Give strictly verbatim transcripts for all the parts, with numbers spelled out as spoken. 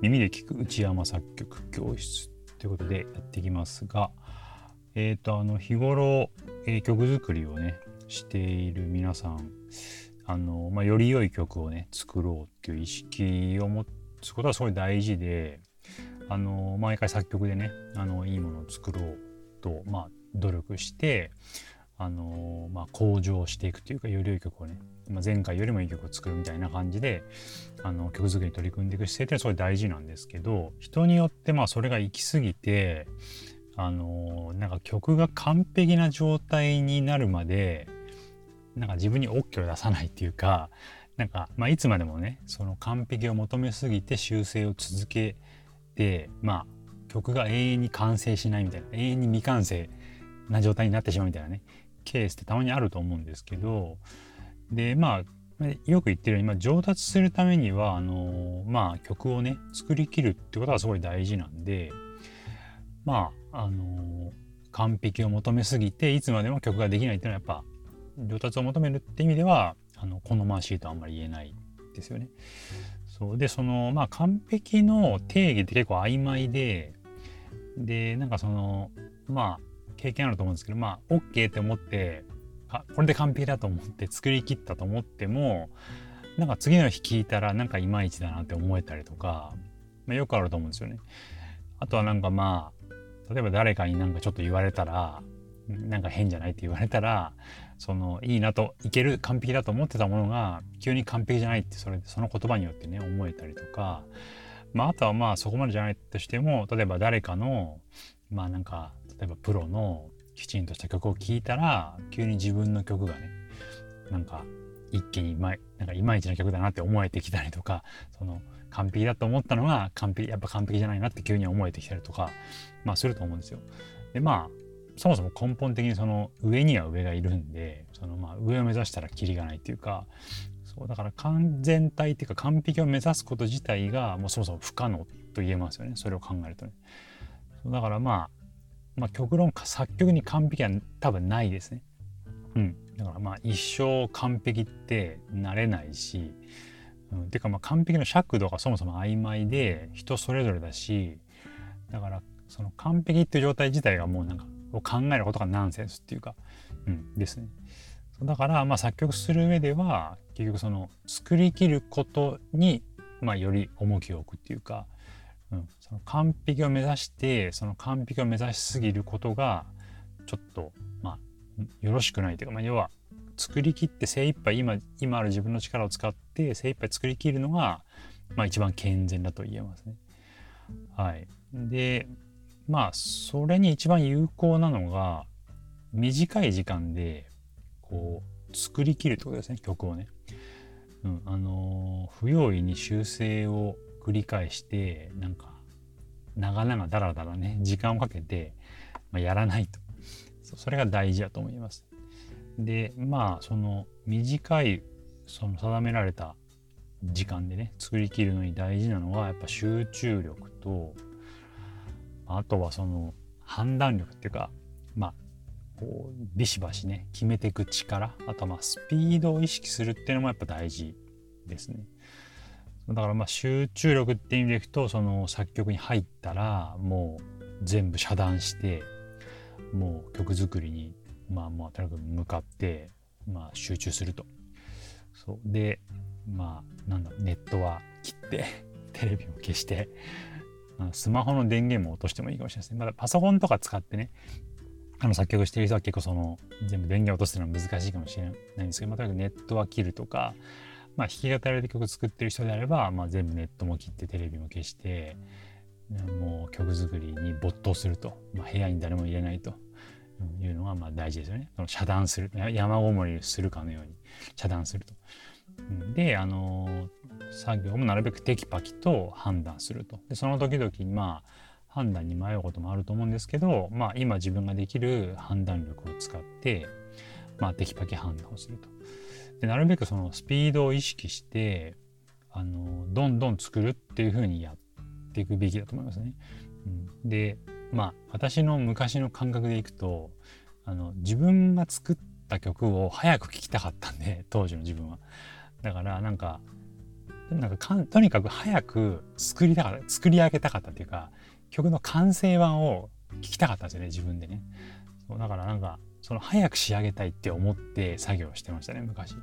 耳で聞く内山作曲教室ということでやっていきますが、えーと、あの日頃、えー、曲作りをねしている皆さん、あの、まあ、より良い曲をね作ろうっていう意識を持つことはすごい大事で、あの毎回作曲でねあのいいものを作ろうと、まあ、努力してあの、まあ、向上していくというか、より良い曲をね、まあ、前回よりもいい曲を作るみたいな感じであの曲作りに取り組んでいく姿勢ってすごい大事なんですけど、人によってまあそれが行き過ぎてあのなんか曲が完璧な状態になるまでなんか自分に OK を出さないっていうか、なんか、まあ、いつまでもねその完璧を求めすぎて修正を続けて、まあ、曲が永遠に完成しないみたいな、永遠に未完成な状態になってしまうみたいなねケースってたまにあると思うんですけど、でまあよく言ってるように、まあ、上達するためにはあのまあ曲をね作りきるってことがすごい大事なんで、まああの完璧を求めすぎていつまでも曲ができないっていうのはやっぱ上達を求めるって意味ではあの好ましいとあんまり言えないですよね。そうで、そのまあ完璧の定義って結構曖昧で、でなんかそのまあ経験あると思うんですけど、まあ OK って思ってあこれで完璧だと思って作り切ったと思っても、なんか次の日聞いたらなんかいまいちだなって思えたりとか、まあ、よくあると思うんですよね。あとはなんかまあ例えば誰かになんかちょっと言われたらなんか変じゃないって言われたら、そのいいなといける完璧だと思ってたものが急に完璧じゃないって、それその言葉によってね思えたりとか、まああとはまあそこまでじゃないとしても、例えば誰かのまあなんか例えばプロのきちんとした曲を聴いたら急に自分の曲がねなんか一気にまなんかいまいちな曲だなって思えてきたりとか、その完璧だと思ったのが完璧やっぱ完璧じゃないなって急に思えてきたりとか、まあすると思うんですよ。でまあそもそも根本的にその上には上がいるんで、そのまあ上を目指したらキリがないっていうか、そうだから完全体っていうか完璧を目指すこと自体がもうそもそも不可能と言えますよね、それを考えるとね。だからまあまあ、極論作曲に完璧は多分ないですね。うん、だからまあ一生完璧ってなれないし、うん、てかまあ完璧の尺度がそもそも曖昧で人それぞれだし、だからその完璧っていう状態自体がもうなんかを考えることがナンセンスっていうか、うん、ですね。だからまあ作曲する上では結局その作りきることにまあより重きを置くっていうか。うん、その完璧を目指してその完璧を目指しすぎることがちょっとまあよろしくないというか、まあ、要は作り切って精一杯今今ある自分の力を使って精一杯作り切るのがまあ一番健全だと言えますね。はい。でまあそれに一番有効なのが短い時間でこう作り切るってことですね、曲をね。うん、あのー、不用意に修正を繰り返してなんか長々だらだらね時間をかけて、まあ、やらないと、それが大事だと思います。でまあその短いその定められた時間でね作り切るのに大事なのはやっぱ集中力と、あとはその判断力っていうか、まあこうビシバシね決めていく力、あとはまあスピードを意識するっていうのもやっぱ大事ですね。だからまあ集中力って意味でいくと、その作曲に入ったらもう全部遮断して、もう曲作りにまあまあとにかく向かってまあ集中すると。そうでまあなんだネットは切ってテレビも消してスマホの電源も落としてもいいかもしれないですね。まだパソコンとか使ってねあの作曲してる人は結構その全部電源落とすのは難しいかもしれないんですけど、まあ、とにかくネットは切るとか。まあ、弾き語りで曲作ってる人であれば、まあ、全部ネットも切ってテレビも消してもう曲作りに没頭すると、まあ、部屋に誰も入れないというのがまあ大事ですよね。その遮断する、山ごもりするかのように遮断すると。であの作業もなるべくテキパキと判断すると。でその時々にまあ判断に迷うこともあると思うんですけど、まあ、今自分ができる判断力を使って、まあ、テキパキ判断をすると。でなるべくそのスピードを意識してあのどんどん作るっていう風にやっていくべきだと思いますね。うん、でまあ私の昔の感覚でいくとあの自分が作った曲を早く聴きたかったんで、当時の自分はだからなんかでもなんかかんとにかく早く作りたかった作り上げたかったっていうか、曲の完成版を聴きたかったんですよね、自分でね。そうだからなんかその早く仕上げたいって思って作業してましたね、昔。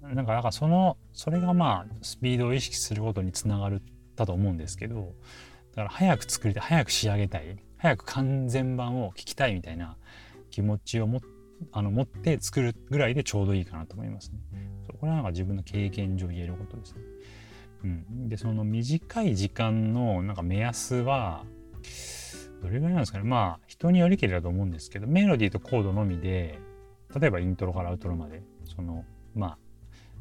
なんかなんかそのそれがまあスピードを意識することにつながったと思うんですけど、だから早く作りたい、早く仕上げたい、早く完全版を聴きたいみたいな気持ちをもあの持って作るぐらいでちょうどいいかなと思いますね。これはなんか自分の経験上言えることですね。うん、でその短い時間のなんか目安はどれぐらいなんですかね。まあ人によりけりだと思うんですけど、メロディーとコードのみで、例えばイントロからアウトロまでそのまあ、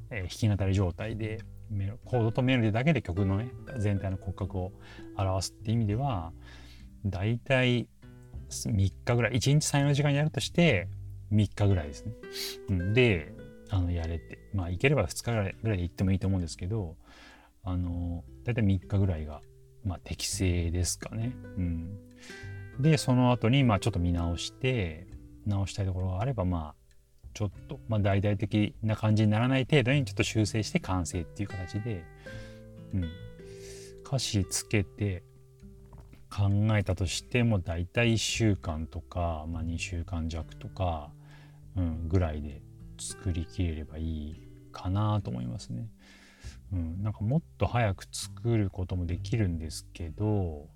えー、弾き語り状態でメロコードとメロディーだけで曲のね全体の骨格を表すって意味では、だいたいみっかぐらい、いちにち さん,よ 時間やるとしてみっかぐらいですね。うん、であのやれってまあいければふつかぐらいぐらいで行ってもいいと思うんですけど、あのだいたいみっかぐらいがまあ適正ですかね。うん、でその後にまあちょっと見直して直したいところがあれば、まあちょっとまあ大々的な感じにならない程度にちょっと修正して完成っていう形で、うん、歌詞つけて考えたとしてもだいたいいっしゅうかんとか、まあ、にしゅうかんじゃくとか、うん、ぐらいで作りきれればいいかなと思いますね。うん、なんかもっと早く作ることもできるんですけど、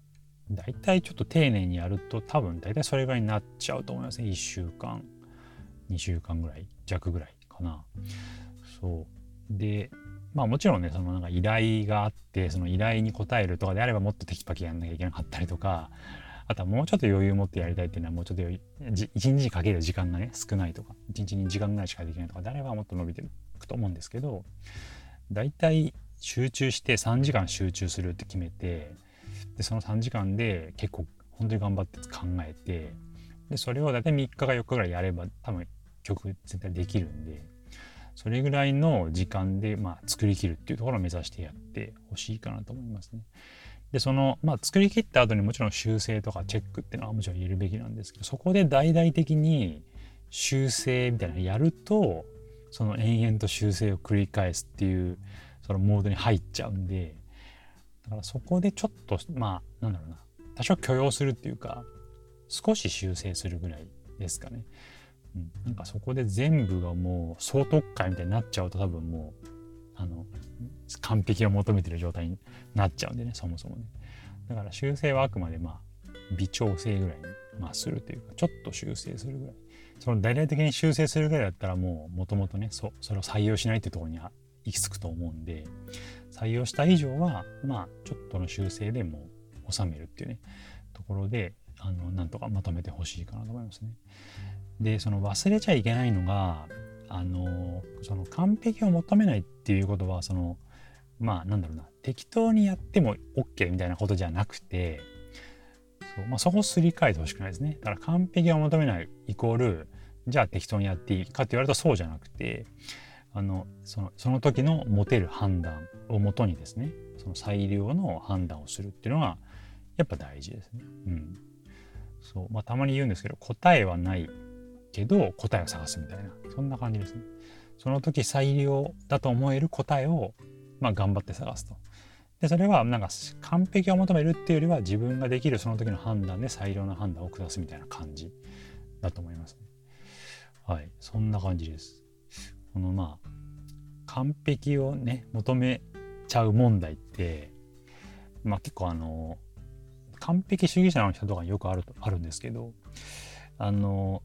だいたいちょっと丁寧にやると多分だいたいそれぐらいになっちゃうと思いますね。いっしゅうかんにしゅうかんぐらい弱ぐらいかな。そうでまあもちろんね、そのなんか依頼があって、その依頼に応えるとかであればもっとテキパキやんなきゃいけなかったりとか、あとはもうちょっと余裕持ってやりたいっていうのは、もうちょっといちにちかける時間がね少ないとか、いちにちにじかんぐらいしかできないとかであればもっと伸びていくと思うんですけど、だいたい集中してさんじかん集中するって決めて、でそのさんじかんで結構本当に頑張って考えて、でそれをだいたいみっかかよっかぐらいやれば多分曲全体できるんで、それぐらいの時間でまあ作り切るっていうところを目指してやってほしいかなと思いますね。でそのまあ作り切った後にもちろん修正とかチェックっていうのはもちろん入れるべきなんですけど、そこで大々的に修正みたいなのやると、その延々と修正を繰り返すっていうそのモードに入っちゃうんで、だからそこでちょっとまあなんだろうな、多少許容するっていうか少し修正するぐらいですかね。うん、なんかそこで全部がもう総特化みたいになっちゃうと、多分もうあの完璧を求めてる状態になっちゃうんでね、そもそもね。だから修正はあくまでまあ微調整ぐらいに、まあ、するというか、ちょっと修正するぐらい、その大々的に修正するぐらいだったらもうもともとね そ, それを採用しないってところに行き着くと思うんで、採用した以上はまあちょっとの修正でもう収めるっていうねところで、あのなんとかまとめてほしいかなと思いますね。でその忘れちゃいけないのが、あのその完璧を求めないっていうことは、そのまあなんだろうな、適当にやっても OK みたいなことじゃなくて、 そう、まあ、そこをすり替えてほしくないですね。だから完璧を求めないイコールじゃあ適当にやっていいかって言われるとそうじゃなくて、あのその、その時の持てる判断をもとにですね、その最良の判断をするっていうのがやっぱ大事ですね。うん、そう、まあ、たまに言うんですけど、答えはないけど答えを探すみたいな、そんな感じですね。その時最良だと思える答えを、まあ、頑張って探すと。でそれはなんか完璧を求めるっていうよりは、自分ができるその時の判断で最良の判断を下すみたいな感じだと思いますね。はい、そんな感じです。このまあ完璧をね求めちゃう問題って、まあ、結構あの完璧主義者の人とかによくあるとあるんですけど、あの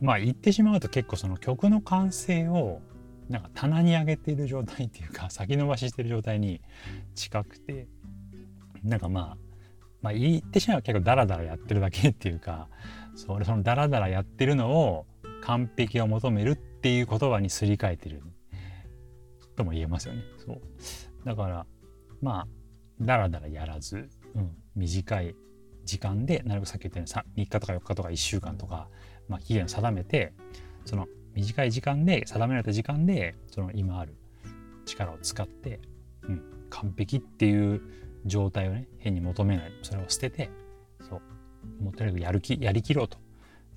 まあ言ってしまうと結構その曲の完成をなんか棚に上げている状態っていうか、先延ばししている状態に近くて、なんかまあまあ言ってしまうと結構ダラダラやってるだけっていうか、それそのダラダラやってるのを完璧を求めるっていう言葉にすり替えてるとも言えますよね。そうだからまあダラダラやらず、うん、短い時間でなるべくさっき言ったようにみっかとかよっかとかいっしゅうかんとか、まあ、期限を定めて、その短い時間で定められた時間でその今ある力を使って、うん、完璧っていう状態をね変に求めない、それを捨てて、そうもっとやる気やりきろうと、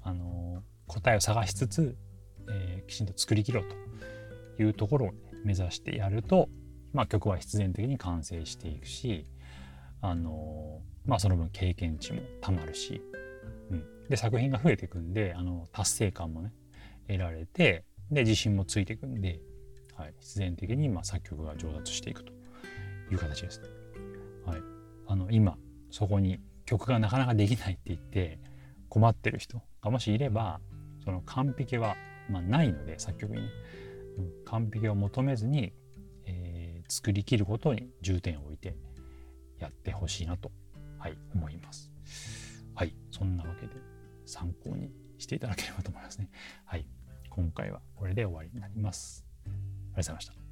あのー答えを探しつつ、えー、きちんと作り切ろうというところを、ね、目指してやると、まあ、曲は必然的に完成していくし、あのーまあ、その分経験値もたまるし、うん、で作品が増えていくんで、あの達成感もね得られて、で自信もついていくんで、はい、必然的にまあ作曲が上達していくという形ですね。はい、あの今そこに曲がなかなかできないって言って困ってる人がもしいれば、その完璧はまあないので、作曲にね完璧を求めずに、えー、作り切ることに重点を置いてやってほしいなと、はい、思います。はい、そんなわけで参考にしていただければと思いますね。はい、今回はこれで終わりになります。ありがとうございました。